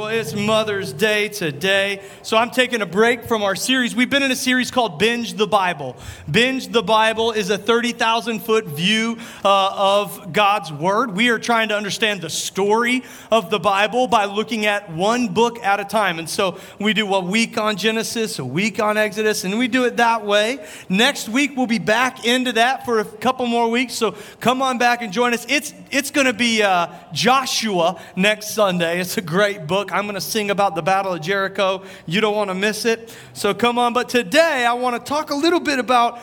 Well, it's Mother's Day today, so I'm taking a break from our series. We've been in a series called Binge the Bible. Binge the Bible is a 30,000-foot view of God's Word. We are trying to understand the story of the Bible by looking at one book at a time. And so we do a week on Genesis, a week on Exodus, and we do it that way. Next week, we'll be back into that for a couple more weeks, so come on back and join us. It's going to be Joshua next Sunday. It's a great book. I'm going to sing about the Battle of Jericho. You don't want to miss it. So come on. But today I want to talk a little bit about,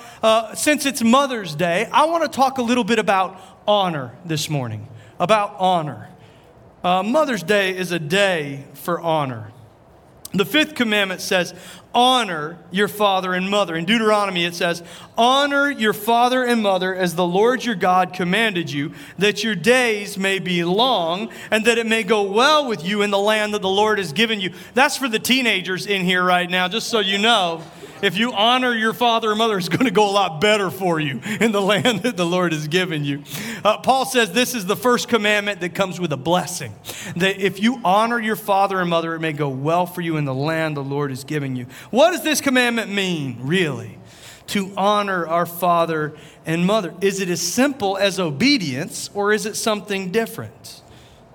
since it's Mother's Day, I want to talk a little bit about honor this morning, about honor. Mother's Day is a day for honor. The fifth commandment says, honor your father and mother. In Deuteronomy it says, honor your father and mother as the Lord your God commanded you, that your days may be long and that it may go well with you in the land that the Lord has given you. That's for the teenagers in here right now, just so you know. If you honor your father and mother, it's going to go a lot better for you in the land that the Lord has given you. Paul says this is the first commandment that comes with a blessing, that if you honor your father and mother, it may go well for you in the land the Lord is giving you. What does this commandment mean, really, to honor our father and mother? Is it as simple as obedience, or is it something different?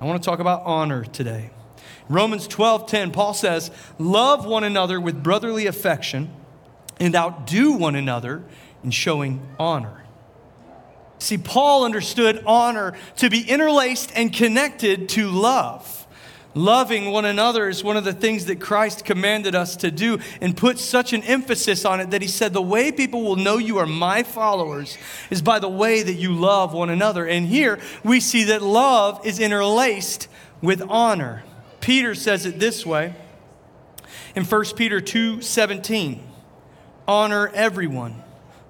I want to talk about honor today. Romans 12:10, Paul says, love one another with brotherly affection, and outdo one another in showing honor. See, Paul understood honor to be interlaced and connected to love. Loving one another is one of the things that Christ commanded us to do and put such an emphasis on it that he said, the way people will know you are my followers is by the way that you love one another. And here we see that love is interlaced with honor. Peter says it this way in 1 Peter 2:17. Honor everyone.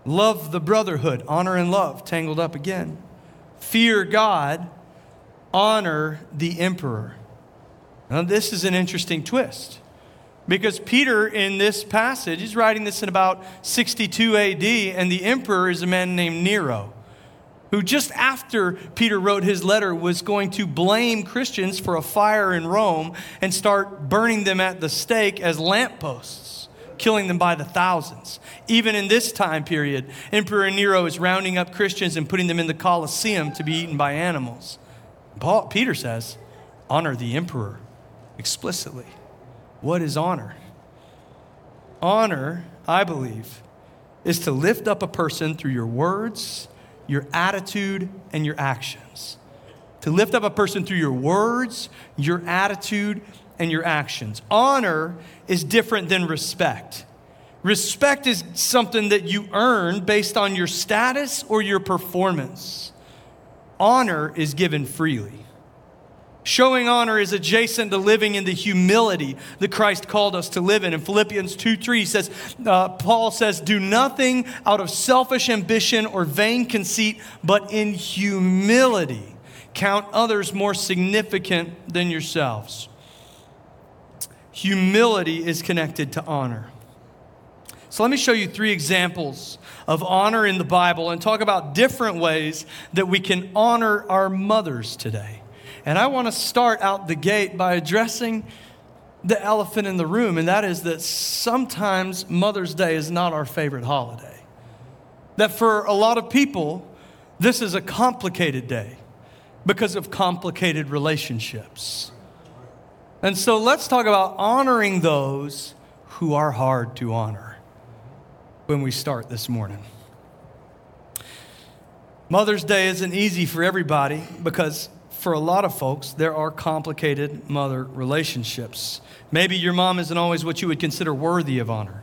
Love the brotherhood. Honor and love tangled up again. Fear God. Honor the emperor. Now, this is an interesting twist, because Peter in this passage, he's writing this in about 62 AD, and the emperor is a man named Nero, who just after Peter wrote his letter was going to blame Christians for a fire in Rome and start burning them at the stake as lampposts, killing them by the thousands. Even in this time period, Emperor Nero is rounding up Christians and putting them in the Colosseum to be eaten by animals. Peter says, honor the emperor explicitly. What is honor? Honor, I believe, is to lift up a person through your words, your attitude, and your actions. To lift up a person through your words, your attitude, and your actions. Honor is different than respect. Respect is something that you earn based on your status or your performance. Honor is given freely. Showing honor is adjacent to living in the humility that Christ called us to live in. In Philippians 2:3 says, Paul says, do nothing out of selfish ambition or vain conceit, but in humility count others more significant than yourselves. Humility is connected to honor. So let me show you three examples of honor in the Bible and talk about different ways that we can honor our mothers today. And I want to start out the gate by addressing the elephant in the room, and that is that sometimes Mother's Day is not our favorite holiday. That for a lot of people, this is a complicated day because of complicated relationships. And so let's talk about honoring those who are hard to honor when we start this morning. Mother's Day isn't easy for everybody, because for a lot of folks, there are complicated mother relationships. Maybe your mom isn't always what you would consider worthy of honor.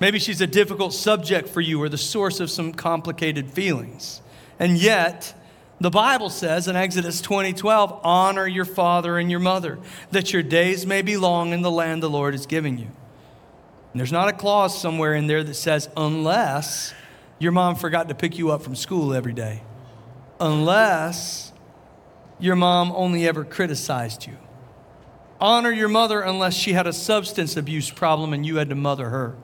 Maybe she's a difficult subject for you or the source of some complicated feelings. And yet, the Bible says in Exodus 20:12, honor your father and your mother, that your days may be long in the land the Lord is giving you. And there's not a clause somewhere in there that says, unless your mom forgot to pick you up from school every day, unless your mom only ever criticized you. Honor your mother unless she had a substance abuse problem and you had to mother her.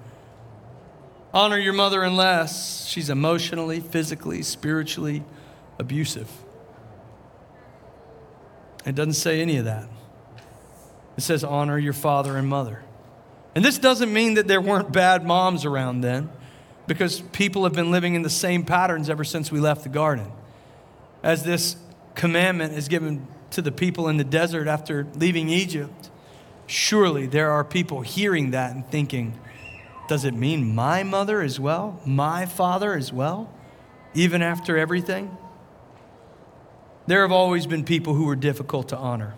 Honor your mother unless she's emotionally, physically, spiritually abusive. It doesn't say any of that. It says, honor your father and mother. And this doesn't mean that there weren't bad moms around then, because people have been living in the same patterns ever since we left the garden. As this commandment is given to the people in the desert after leaving Egypt, surely there are people hearing that and thinking, does it mean my mother as well? My father as well? Even after everything? There have always been people who were difficult to honor.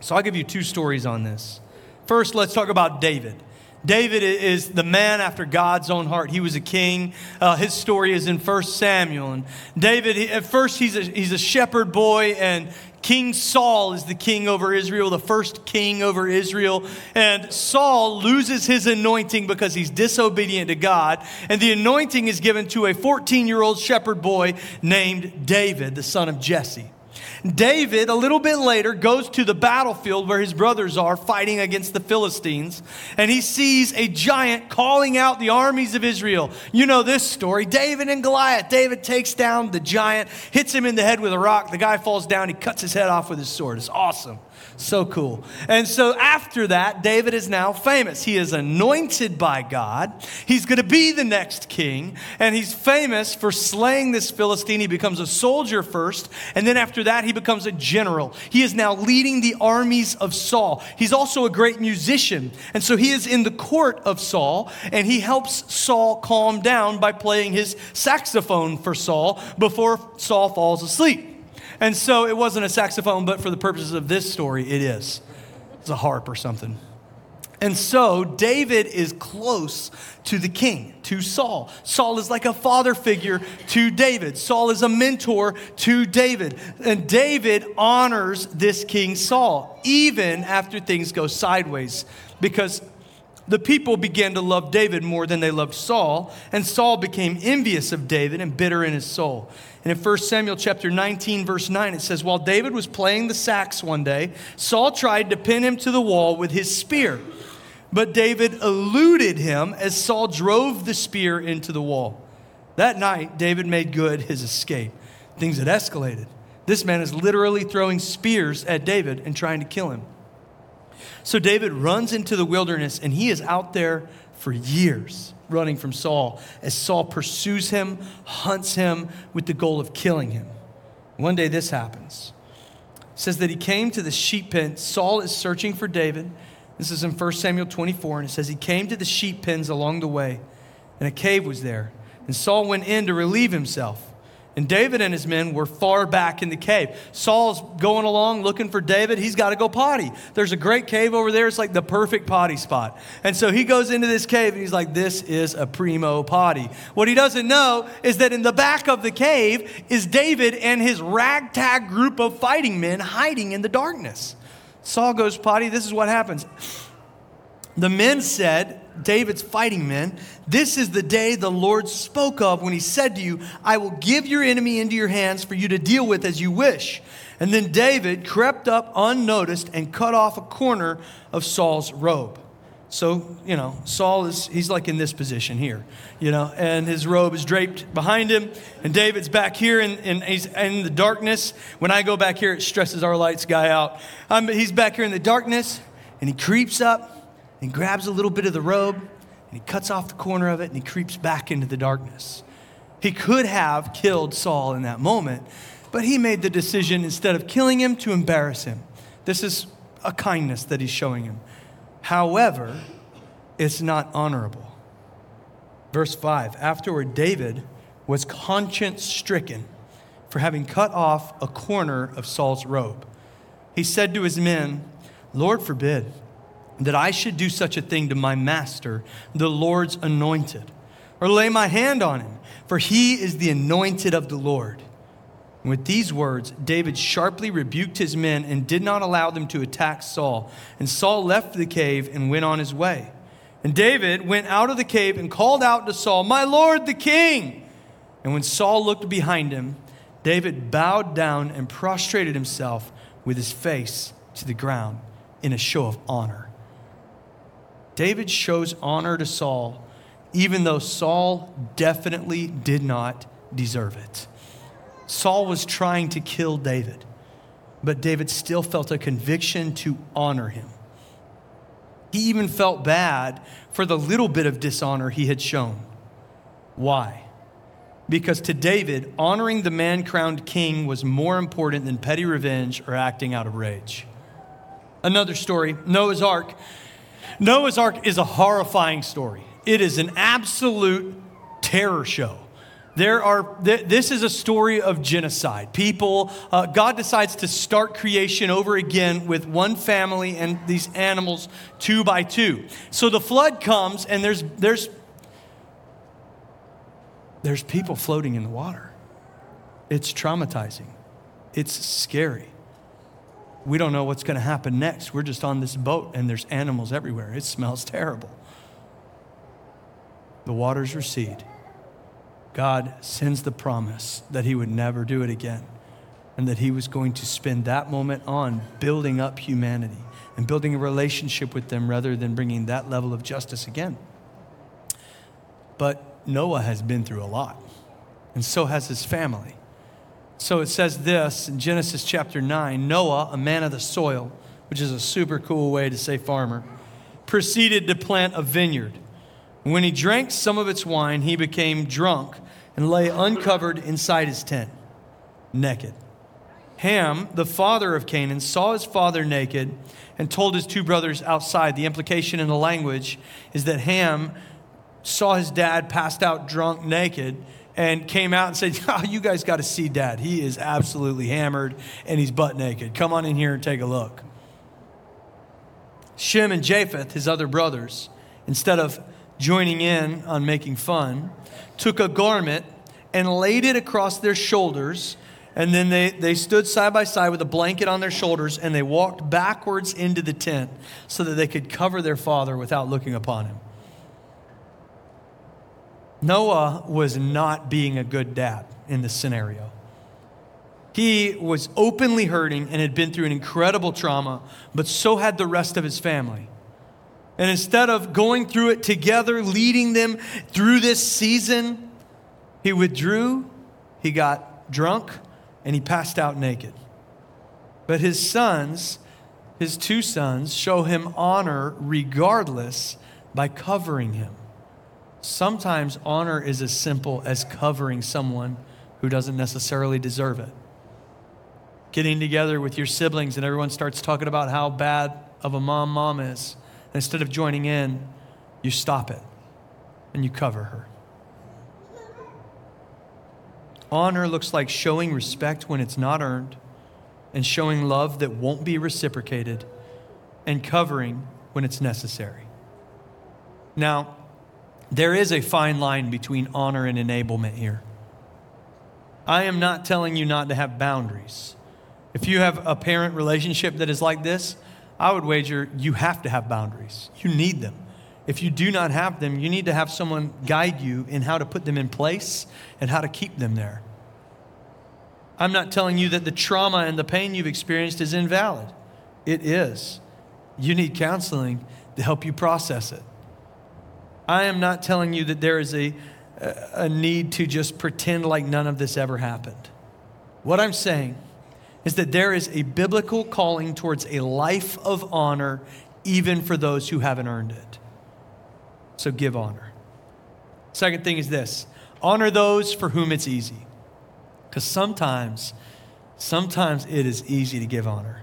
So I'll give you two stories on this. First, let's talk about David. David is the man after God's own heart. He was a king. His story is in 1 Samuel. And David, at first, he's a shepherd boy, and King Saul is the king over Israel, the first king over Israel. And Saul loses his anointing because he's disobedient to God. And the anointing is given to a 14-year-old shepherd boy named David, the son of Jesse. David, a little bit later, goes to the battlefield where his brothers are fighting against the Philistines, and he sees a giant calling out the armies of Israel. You know this story, David and Goliath. David takes down the giant, hits him in the head with a rock. The guy falls down. He cuts his head off with his sword. It's awesome. So cool. And so after that, David is now famous. He is anointed by God. He's going to be the next king, and he's famous for slaying this Philistine. He becomes a soldier first, and then after that, he becomes a general. He is now leading the armies of Saul. He's also a great musician, and so he is in the court of Saul, and he helps Saul calm down by playing his saxophone for Saul before Saul falls asleep. And so it wasn't a saxophone, but for the purposes of this story, it is. It's a harp or something. And so David is close to the king, to Saul. Saul is like a father figure to David. Saul is a mentor to David. And David honors this king Saul, even after things go sideways, because the people began to love David more than they loved Saul, and Saul became envious of David and bitter in his soul. And in 1 Samuel chapter 19, verse 9, it says, while David was playing the sax one day, Saul tried to pin him to the wall with his spear. But David eluded him as Saul drove the spear into the wall. That night, David made good his escape. Things had escalated. This man is literally throwing spears at David and trying to kill him. So David runs into the wilderness, and he is out there for years running from Saul as Saul pursues him, hunts him with the goal of killing him. One day this happens. It says that he came to the sheep pen. Saul is searching for David. This is in 1 Samuel 24, and it says he came to the sheep pens along the way, and a cave was there. And Saul went in to relieve himself. And David and his men were far back in the cave. Saul's going along looking for David. He's got to go potty. There's a great cave over there. It's like the perfect potty spot. And so he goes into this cave, and he's like, this is a primo potty. What he doesn't know is that in the back of the cave is David and his ragtag group of fighting men hiding in the darkness. Saul goes potty. This is what happens. The men said, David's fighting men, this is the day the Lord spoke of when he said to you, I will give your enemy into your hands for you to deal with as you wish. And then David crept up unnoticed and cut off a corner of Saul's robe. So, Saul he's like in this position here, and his robe is draped behind him, and David's back here, and he's in the darkness. When I go back here, it stresses our lights guy out. He's back here in the darkness, and he creeps up and grabs a little bit of the robe, and he cuts off the corner of it, and he creeps back into the darkness. He could have killed Saul in that moment, but he made the decision, instead of killing him, to embarrass him. This is a kindness that he's showing him. However, it's not honorable. Verse 5, afterward, David was conscience-stricken for having cut off a corner of Saul's robe. He said to his men, Lord forbid that I should do such a thing to my master, the Lord's anointed, or lay my hand on him, for he is the anointed of the Lord. And with these words, David sharply rebuked his men and did not allow them to attack Saul. And Saul left the cave and went on his way. And David went out of the cave and called out to Saul, my Lord, the king. And when Saul looked behind him, David bowed down and prostrated himself with his face to the ground in a show of honor. David shows honor to Saul, even though Saul definitely did not deserve it. Saul was trying to kill David, but David still felt a conviction to honor him. He even felt bad for the little bit of dishonor he had shown. Why? Because to David, honoring the man-crowned king was more important than petty revenge or acting out of rage. Another story, Noah's Ark. Noah's Ark is a horrifying story. It is an absolute terror show. This is a story of genocide. God decides to start creation over again with one family and these animals 2 by 2. So the flood comes and there's people floating in the water. It's traumatizing. It's scary. We don't know what's going to happen next. We're just on this boat and there's animals everywhere. It smells terrible. The waters recede. God sends the promise that he would never do it again and that he was going to spend that moment on building up humanity and building a relationship with them rather than bringing that level of justice again. But Noah has been through a lot, and so has his family. So it says this in Genesis chapter 9, Noah, a man of the soil, which is a super cool way to say farmer, proceeded to plant a vineyard. And when he drank some of its wine, he became drunk and lay uncovered inside his tent, naked. Ham, the father of Canaan, saw his father naked and told his 2 brothers outside. The implication in the language is that Ham saw his dad passed out drunk, naked, and came out and said, oh, you guys got to see dad. He is absolutely hammered and he's butt naked. Come on in here and take a look. Shem and Japheth, his other brothers, instead of joining in on making fun, took a garment and laid it across their shoulders, and then they stood side by side with a blanket on their shoulders, and they walked backwards into the tent so that they could cover their father without looking upon him. Noah was not being a good dad in this scenario. He was openly hurting and had been through an incredible trauma, but so had the rest of his family. And instead of going through it together, leading them through this season, he withdrew, he got drunk, and he passed out naked. But his 2 sons, show him honor regardless by covering him. Sometimes honor is as simple as covering someone who doesn't necessarily deserve it. Getting together with your siblings and everyone starts talking about how bad of a mom is. And instead of joining in, you stop it and you cover her. Honor looks like showing respect when it's not earned and showing love that won't be reciprocated and covering when it's necessary. Now, there is a fine line between honor and enablement here. I am not telling you not to have boundaries. If you have a parent relationship that is like this, I would wager you have to have boundaries. You need them. If you do not have them, you need to have someone guide you in how to put them in place and how to keep them there. I'm not telling you that the trauma and the pain you've experienced is invalid. It is. You need counseling to help you process it. I am not telling you that there is a need to just pretend like none of this ever happened. What I'm saying is that there is a biblical calling towards a life of honor, even for those who haven't earned it. So give honor. Second thing is this: honor those for whom it's easy. Because sometimes it is easy to give honor.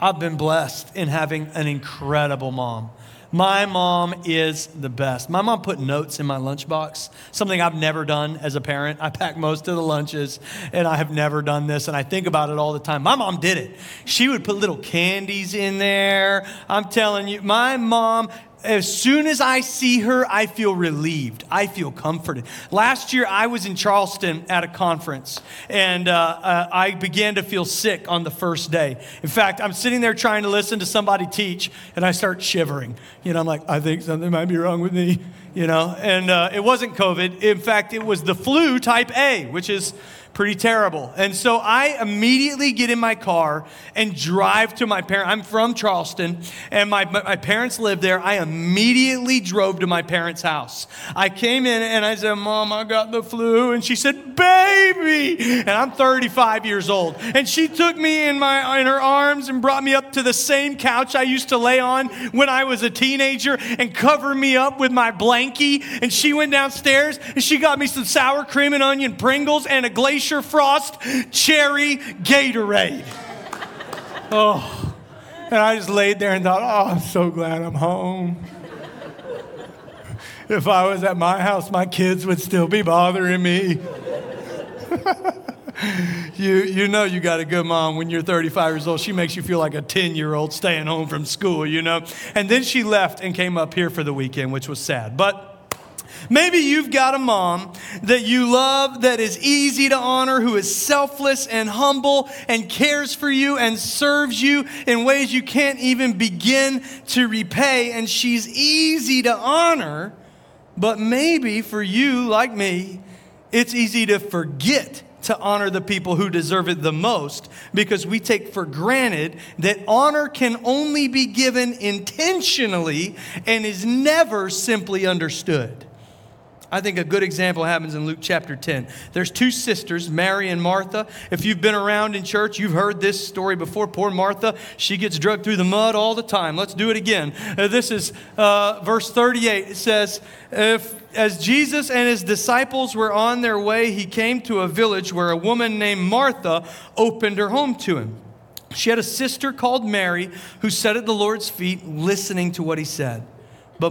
I've been blessed in having an incredible mom. My mom is the best. My mom put notes in my lunchbox, something I've never done as a parent. I pack most of the lunches, and I have never done this, and I think about it all the time. My mom did it. She would put little candies in there. I'm telling you, my mom, as soon as I see her, I feel relieved. I feel comforted. Last year, I was in Charleston at a conference, and I began to feel sick on the first day. In fact, I'm sitting there trying to listen to somebody teach, and I start shivering. You know, I'm like, I think something might be wrong with me, you know. And it wasn't COVID. In fact, it was the flu type A, which is pretty terrible. And so I immediately get in my car and drive to my parents. I'm from Charleston, and my parents live there. I immediately drove to my parents' house. I came in, and I said, Mom, I got the flu. And she said, baby. And I'm 35 years old. And she took me in her arms and brought me up to the same couch I used to lay on when I was a teenager and covered me up with my blankie. And she went downstairs, and she got me some sour cream and onion Pringles and a Glacier Frost cherry Gatorade. Oh, and I just laid there and thought, oh, I'm so glad I'm home. If I was at my house, my kids would still be bothering me. You know you got a good mom when you're 35 years old. She makes you feel like a 10-year-old staying home from school, you know. And then she left and came up here for the weekend, which was sad. But maybe you've got a mom that you love, that is easy to honor, who is selfless and humble and cares for you and serves you in ways you can't even begin to repay. And she's easy to honor, but maybe for you, like me, it's easy to forget to honor the people who deserve it the most, because we take for granted that honor can only be given intentionally and is never simply understood. I think a good example happens in Luke chapter 10. There's two sisters, Mary and Martha. If you've been around in church, you've heard this story before. Poor Martha, she gets dragged through the mud all the time. Let's do it again. This is verse 38. It says, As Jesus and his disciples were on their way, he came to a village where a woman named Martha opened her home to him. She had a sister called Mary who sat at the Lord's feet listening to what he said. But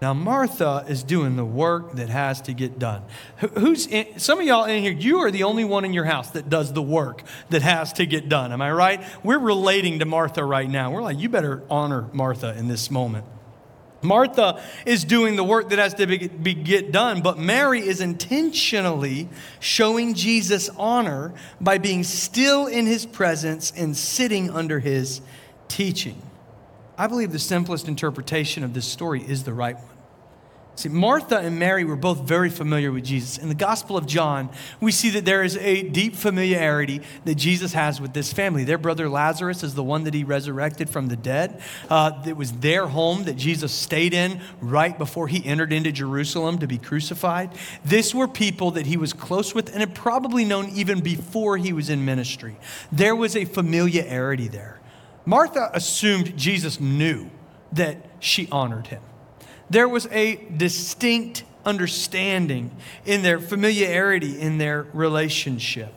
Now, Martha is doing the work that has to get done. Some of y'all in here, you are the only one in your house that does the work that has to get done. Am I right? We're relating to Martha right now. We're like, you better honor Martha in this moment. Martha is doing the work that has to be get done, but Mary is intentionally showing Jesus honor by being still in his presence and sitting under his teaching. I believe the simplest interpretation of this story is the right one. See, Martha and Mary were both very familiar with Jesus. In the Gospel of John, we see that there is a deep familiarity that Jesus has with this family. Their brother Lazarus is the one that he resurrected from the dead. It was their home that Jesus stayed in right before he entered into Jerusalem to be crucified. These were people that he was close with and had probably known even before he was in ministry. There was a familiarity there. Martha assumed Jesus knew that she honored him. There was a distinct understanding in their familiarity, in their relationship.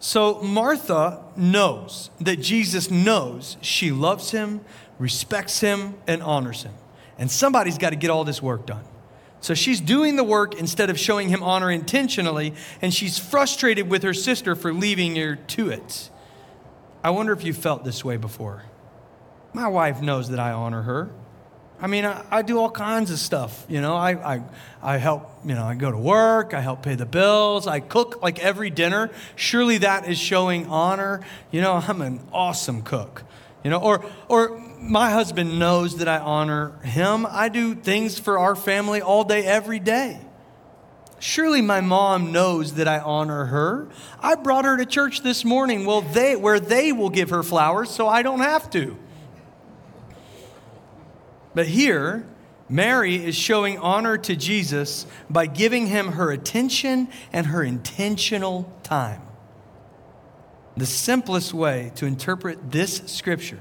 So Martha knows that Jesus knows she loves him, respects him, and honors him. And somebody's got to get all this work done. So she's doing the work instead of showing him honor intentionally, and she's frustrated with her sister for leaving her to it. I wonder if you felt this way before. My wife knows that I honor her. I mean, I do all kinds of stuff, you know. I help, you know, I go to work, I help pay the bills, I cook like every dinner. Surely that is showing honor. You know, I'm an awesome cook. You know, or my husband knows that I honor him. I do things for our family all day, every day. Surely my mom knows that I honor her. I brought her to church this morning where they will give her flowers, so I don't have to. But here, Mary is showing honor to Jesus by giving him her attention and her intentional time. The simplest way to interpret this scripture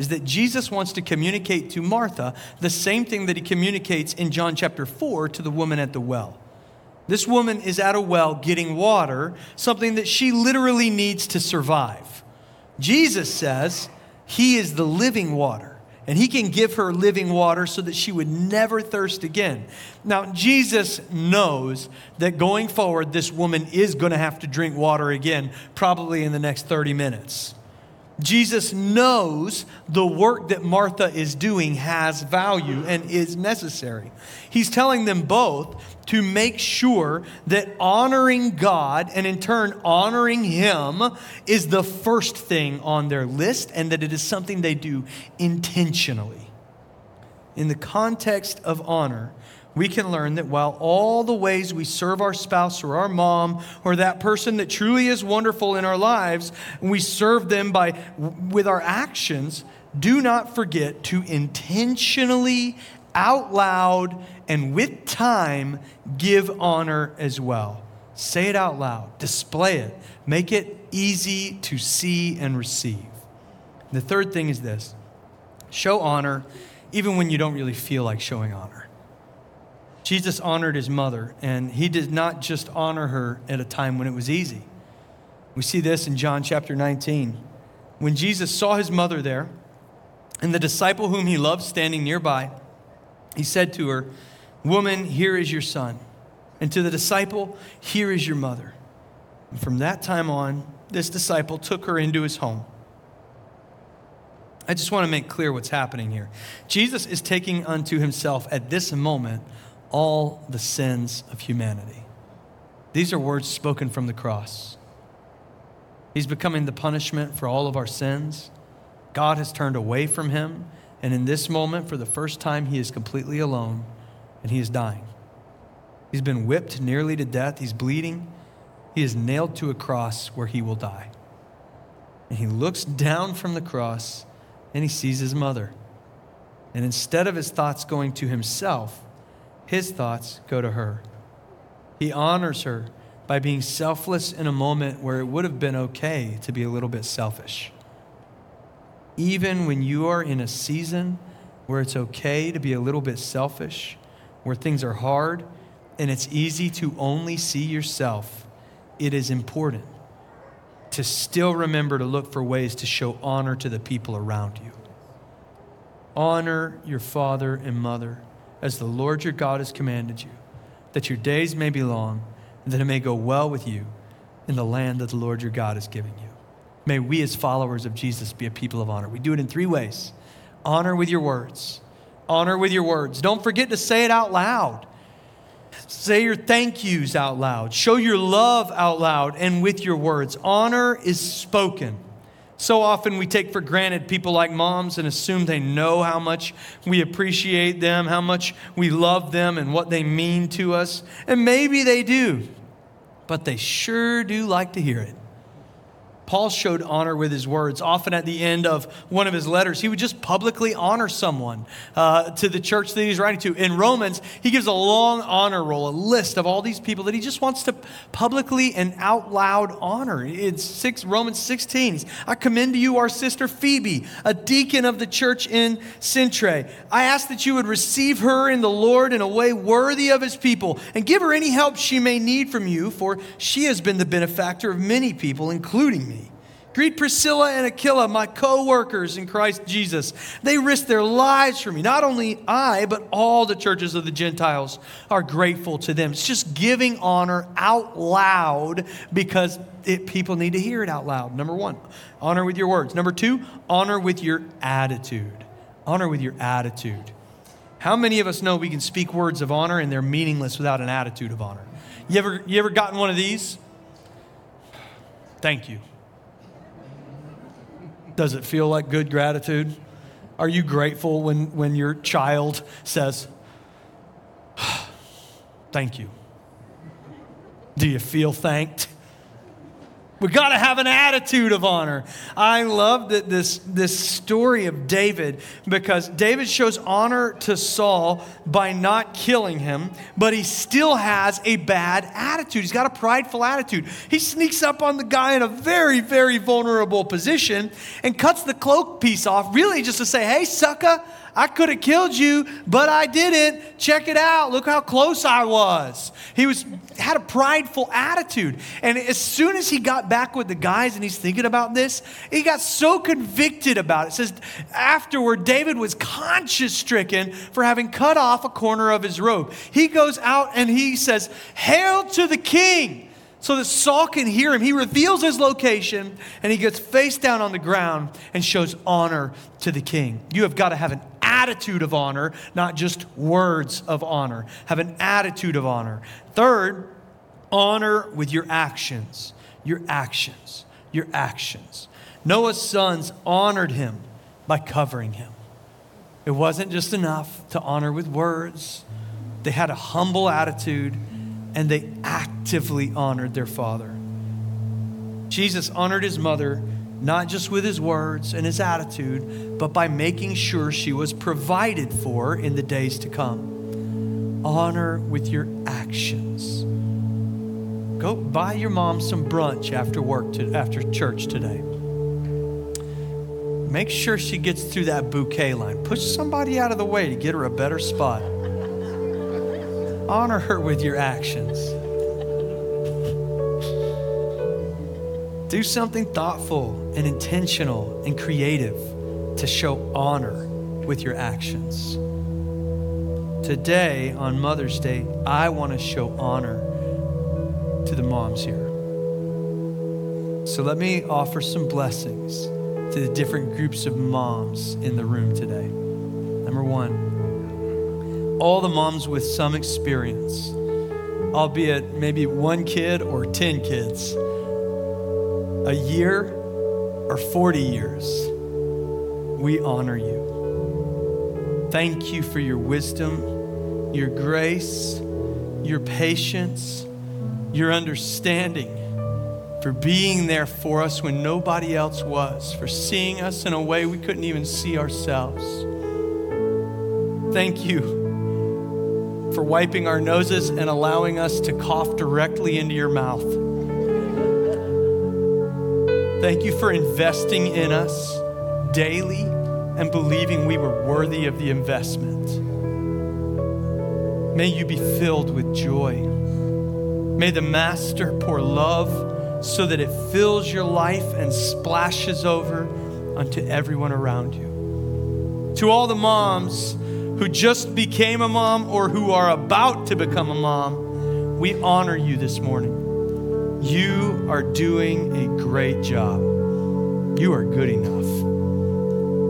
is that Jesus wants to communicate to Martha the same thing that he communicates in John chapter 4 to the woman at the well. This woman is at a well getting water, something that she literally needs to survive. Jesus says he is the living water, and he can give her living water so that she would never thirst again. Now, Jesus knows that going forward, this woman is going to have to drink water again, probably in the next 30 minutes. Jesus knows the work that Martha is doing has value and is necessary. He's telling them both to make sure that honoring God and in turn honoring Him is the first thing on their list and that it is something they do intentionally. In the context of honor, we can learn that while all the ways we serve our spouse or our mom or that person that truly is wonderful in our lives, we serve them with our actions, do not forget to intentionally, out loud, and with time, give honor as well. Say it out loud. Display it. Make it easy to see and receive. The third thing is this. Show honor even when you don't really feel like showing honor. Jesus honored his mother, and he did not just honor her at a time when it was easy. We see this in John chapter 19. When Jesus saw his mother there, and the disciple whom he loved standing nearby, he said to her, "Woman, here is your son." And to the disciple, "Here is your mother." And from that time on, this disciple took her into his home. I just want to make clear what's happening here. Jesus is taking unto himself at this moment all the sins of humanity. These are words spoken from the cross. He's becoming the punishment for all of our sins. God has turned away from him, and in this moment, for the first time, he is completely alone, and he is dying. He's been whipped nearly to death. He's bleeding. He is nailed to a cross where he will die. And he looks down from the cross, and he sees his mother. And instead of his thoughts going to himself, his thoughts go to her. He honors her by being selfless in a moment where it would have been okay to be a little bit selfish. Even when you are in a season where it's okay to be a little bit selfish, where things are hard and it's easy to only see yourself, it is important to still remember to look for ways to show honor to the people around you. Honor your father and mother, as the Lord your God has commanded you, that your days may be long, and that it may go well with you in the land that the Lord your God is giving you. May we as followers of Jesus be a people of honor. We do it in three ways. Honor with your words. Honor with your words. Don't forget to say it out loud. Say your thank yous out loud. Show your love out loud and with your words. Honor is spoken. So often we take for granted people like moms and assume they know how much we appreciate them, how much we love them, and what they mean to us. And maybe they do, but they sure do like to hear it. Paul showed honor with his words. Often at the end of one of his letters, he would just publicly honor someone to the church that he's writing to. In Romans, he gives a long honor roll, a list of all these people that he just wants to publicly and out loud honor. It's Romans 16. "I commend to you our sister Phoebe, a deacon of the church in Centrae. I ask that you would receive her in the Lord in a way worthy of his people and give her any help she may need from you, for she has been the benefactor of many people, including me. Greet Priscilla and Aquila, my co-workers in Christ Jesus. They risked their lives for me. Not only I, but all the churches of the Gentiles are grateful to them." It's just giving honor out loud because people need to hear it out loud. Number one, honor with your words. Number two, honor with your attitude. Honor with your attitude. How many of us know we can speak words of honor and they're meaningless without an attitude of honor? You ever gotten one of these? "Thank you." Does it feel like good gratitude? Are you grateful when your child says, "Thank you"? Do you feel thanked? We got to have an attitude of honor. I love that this story of David, because David shows honor to Saul by not killing him, but he still has a bad attitude. He's got a prideful attitude. He sneaks up on the guy in a very, very vulnerable position and cuts the cloak piece off, really just to say, "Hey, sucker, I could have killed you, but I didn't. Check it out. Look how close I was." He had a prideful attitude. And as soon as he got back with the guys and he's thinking about this, he got so convicted about it. It says, afterward, David was conscience stricken for having cut off a corner of his robe. He goes out and he says, "Hail to the king. so that Saul can hear him. He reveals his location, and he gets face down on the ground and shows honor to the king. You have got to have an attitude of honor, not just words of honor. Have an attitude of honor. Third, honor with your actions. Your actions. Your actions. Noah's sons honored him by covering him. It wasn't just enough to honor with words. They had a humble attitude, and they actively honored their father. Jesus honored his mother, not just with his words and his attitude, but by making sure she was provided for in the days to come. Honor with your actions. Go buy your mom some brunch after church today. Make sure she gets through that bouquet line. Push somebody out of the way to get her a better spot. Honor her with your actions. Do something thoughtful and intentional and creative to show honor with your actions. Today, on Mother's Day, I want to show honor to the moms here. So let me offer some blessings to the different groups of moms in the room today. Number one, all the moms with some experience, albeit maybe one kid or 10 kids, a year or 40 years, we honor you. Thank you for your wisdom, your grace, your patience, your understanding, for being there for us when nobody else was, for seeing us in a way we couldn't even see ourselves. Thank you for wiping our noses and allowing us to cough directly into your mouth. Thank you for investing in us daily and believing we were worthy of the investment. May you be filled with joy. May the Master pour love so that it fills your life and splashes over unto everyone around you. To all the moms who just became a mom or who are about to become a mom, we honor you this morning. You are doing a great job. You are good enough.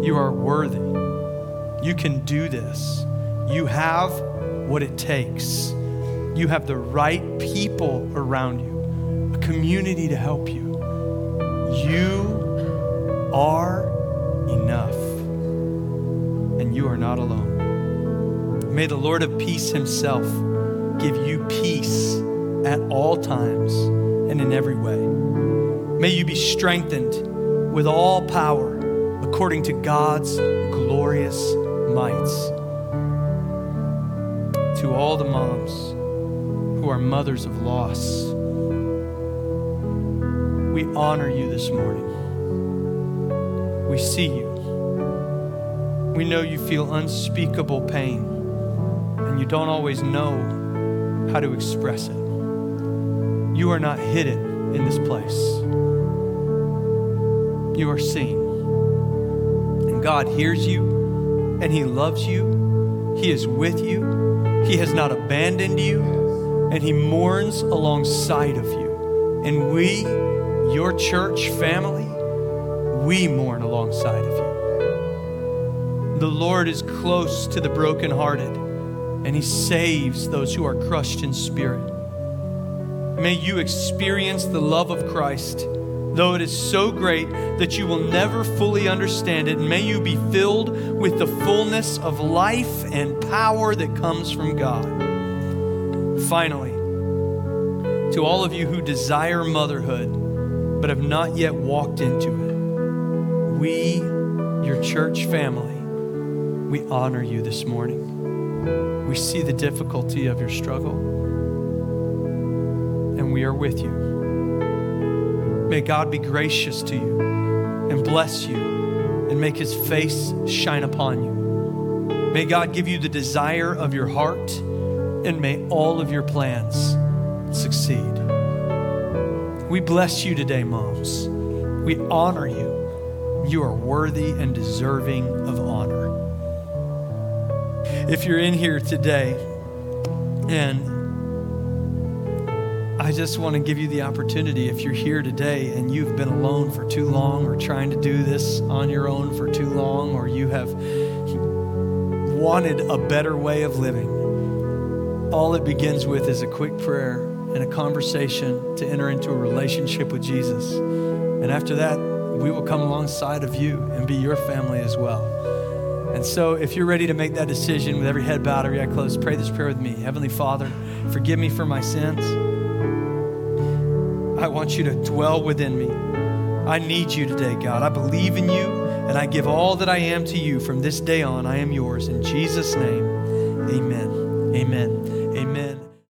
You are worthy. You can do this. You have what it takes. You have the right people around you, a community to help you. You are enough, and you are not alone. May the Lord of peace himself give you peace at all times and in every way. May you be strengthened with all power according to God's glorious might. To all the moms who are mothers of loss, we honor you this morning. We see you. We know you feel unspeakable pain. You don't always know how to express it. You are not hidden in this place. You are seen. And God hears you, and he loves you. He is with you. He has not abandoned you, and he mourns alongside of you. And we, your church family, we mourn alongside of you. The Lord is close to the brokenhearted, and he saves those who are crushed in spirit. May you experience the love of Christ, though it is so great that you will never fully understand it. May you be filled with the fullness of life and power that comes from God. Finally, to all of you who desire motherhood but have not yet walked into it, we, your church family, we honor you this morning. We see the difficulty of your struggle, and we are with you. May God be gracious to you and bless you and make his face shine upon you. May God give you the desire of your heart, and may all of your plans succeed. We bless you today, moms. We honor you. You are worthy and deserving of honor. If you're in here today and I I just want to give you the opportunity, if you're here today and you've been alone for too long, or trying to do this on your own for too long, or you have wanted a better way of living, all it begins with is a quick prayer and a conversation to enter into a relationship with Jesus. And after that, we will come alongside of you and be your family as well. And so if you're ready to make that decision, with every head bowed, every eye closed, pray this prayer with me. Heavenly Father, forgive me for my sins. I want you to dwell within me. I need you today, God. I believe in you, and I give all that I am to you. From this day on, I am yours. In Jesus' name, amen. Amen. Amen.